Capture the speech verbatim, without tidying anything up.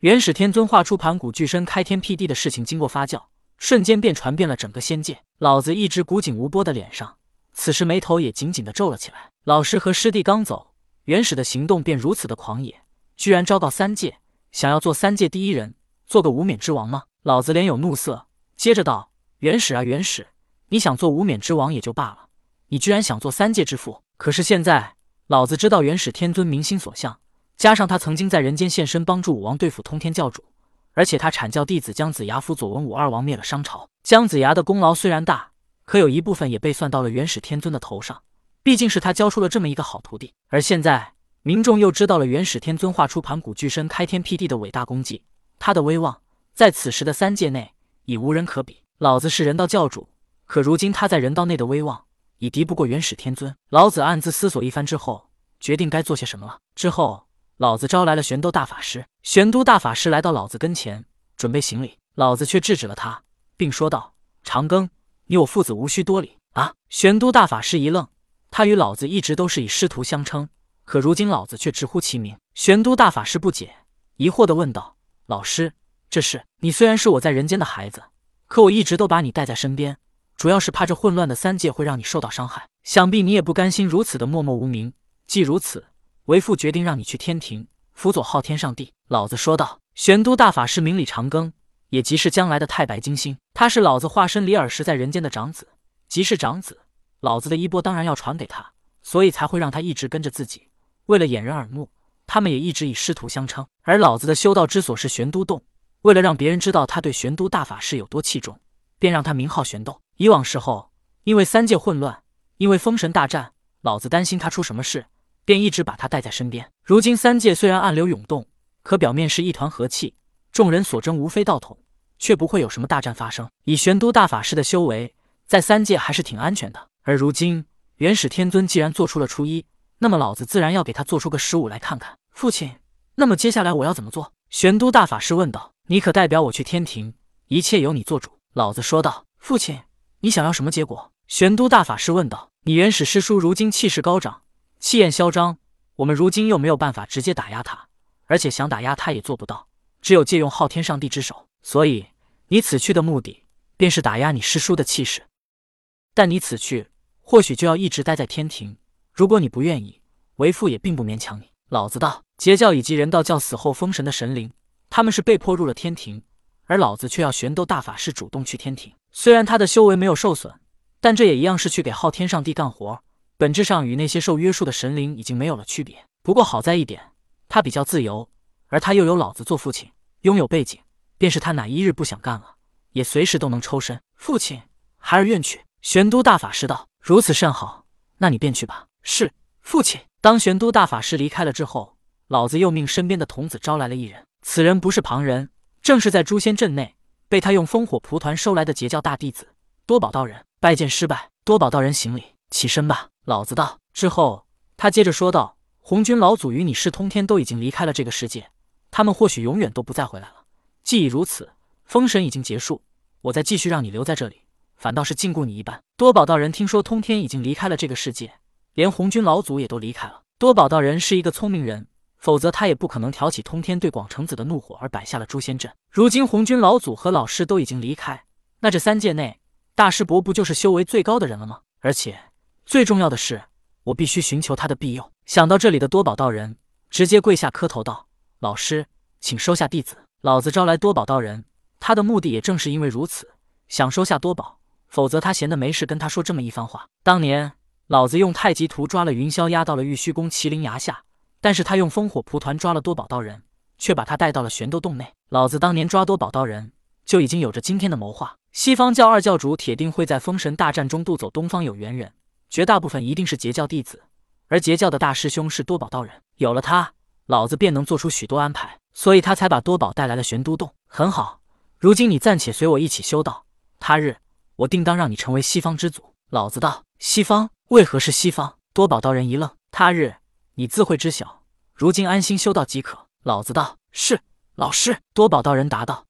元始天尊画出盘古巨身开天辟地的事情经过发酵，瞬间便传遍了整个仙界。老子一直古井无波的脸上，此时眉头也紧紧的皱了起来。老师和师弟刚走，元始的行动便如此的狂野，居然昭告三界，想要做三界第一人，做个无冕之王吗？老子脸有怒色，接着道：“元始啊元始，你想做无冕之王也就罢了，你居然想做三界之父！可是现在，老子知道元始天尊民心所向，加上他曾经在人间现身帮助武王对付通天教主，而且他阐教弟子姜子牙辅佐文武二王灭了商朝。姜子牙的功劳虽然大，可有一部分也被算到了元始天尊的头上，毕竟是他教出了这么一个好徒弟。而现在，民众又知道了元始天尊画出盘古巨身开天辟地的伟大功绩，他的威望在此时的三界内已无人可比。老子是人道教主，可如今他在人道内的威望已敌不过元始天尊。老子暗自思索一番之后，决定该做些什么了。之后，老子招来了玄都大法师。玄都大法师来到老子跟前，准备行礼，老子却制止了他，并说道：“长庚，你我父子无需多礼。”啊！玄都大法师一愣，他与老子一直都是以师徒相称，可如今老子却直呼其名。玄都大法师不解，疑惑地问道：“老师，这是……你虽然是我在人间的孩子，可我一直都把你带在身边，主要是怕这混乱的三界会让你受到伤害，想必你也不甘心如此的默默无名。既如此，为父决定让你去天庭辅佐昊天上帝。”老子说道。玄都大法师明理长庚，也即是将来的太白金星，他是老子化身李耳石在人间的长子，即是长子，老子的衣钵当然要传给他，所以才会让他一直跟着自己。为了掩人耳目，他们也一直以师徒相称。而老子的修道之所是玄都洞，为了让别人知道他对玄都大法师有多器重，便让他名号玄斗。以往时候，因为三界混乱，因为封神大战，老子担心他出什么事，便一直把他带在身边。如今三界虽然暗流涌动，可表面是一团和气，众人所争无非道统，却不会有什么大战发生。以玄都大法师的修为，在三界还是挺安全的。而如今元始天尊既然做出了初一，那么老子自然要给他做出个十五来看看。父亲，那么接下来我要怎么做？玄都大法师问道。你可代表我去天庭，一切由你做主。老子说道。父亲，你想要什么结果？玄都大法师问道。你元始师叔如今气势高涨，气焰嚣张，我们如今又没有办法直接打压他，而且想打压他也做不到，只有借用昊天上帝之手。所以你此去的目的便是打压你师叔的气势，但你此去或许就要一直待在天庭，如果你不愿意，为父也并不勉强你。老子道。截教以及人道教死后封神的神灵，他们是被迫入了天庭，而老子却要玄都大法师主动去天庭。虽然他的修为没有受损，但这也一样是去给昊天上帝干活，本质上与那些受约束的神灵已经没有了区别。不过好在一点，他比较自由，而他又有老子做父亲，拥有背景，便是他哪一日不想干了，也随时都能抽身。父亲，孩儿愿去。玄都大法师道。如此甚好，那你便去吧。是，父亲。当玄都大法师离开了之后，老子又命身边的童子招来了一人。此人不是旁人，正是在诛仙阵内被他用烽火蒲团收来的截教大弟子多宝道人。拜见师拜。多宝道人行礼。起身吧。老子道。之后他接着说道：红军老祖与你师通天都已经离开了这个世界，他们或许永远都不再回来了。既已如此，封神已经结束，我再继续让你留在这里，反倒是禁锢你一般。多宝道人听说通天已经离开了这个世界，连红军老祖也都离开了。多宝道人是一个聪明人，否则他也不可能挑起通天对广成子的怒火而摆下了诛仙阵。如今红军老祖和老师都已经离开，那这三界内大师伯不就是修为最高的人了吗？而且最重要的是，我必须寻求他的庇佑。想到这里的多宝道人直接跪下磕头道：老师，请收下弟子。老子招来多宝道人，他的目的也正是因为如此，想收下多宝，否则他闲得没事跟他说这么一番话。当年老子用太极图抓了云霄压到了玉虚宫麒麟崖下，但是他用烽火蒲团抓了多宝道人，却把他带到了玄斗洞内。老子当年抓多宝道人就已经有着今天的谋划。西方教二教主铁定会在封神大战中渡走东方有缘人，绝大部分一定是截教弟子，而截教的大师兄是多宝道人。有了他，老子便能做出许多安排，所以他才把多宝带来了玄都洞。很好，如今你暂且随我一起修道，他日我定当让你成为西方之祖。老子道。西方？为何是西方？多宝道人一愣。他日你自会知晓，如今安心修道即可。老子道。是，老师。多宝道人答道。